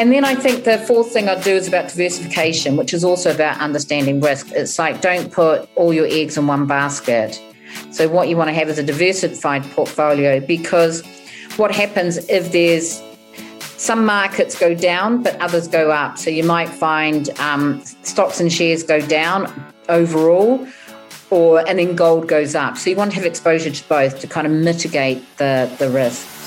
And then I think the fourth thing I'd do is about diversification, which is also about understanding risk. It's like, don't put all your eggs in one basket. So what you want to have is a diversified portfolio, because what happens if there's some markets go down, but others go up. So you might find stocks and shares go down overall, and then gold goes up. So you want to have exposure to both to kind of mitigate the risk.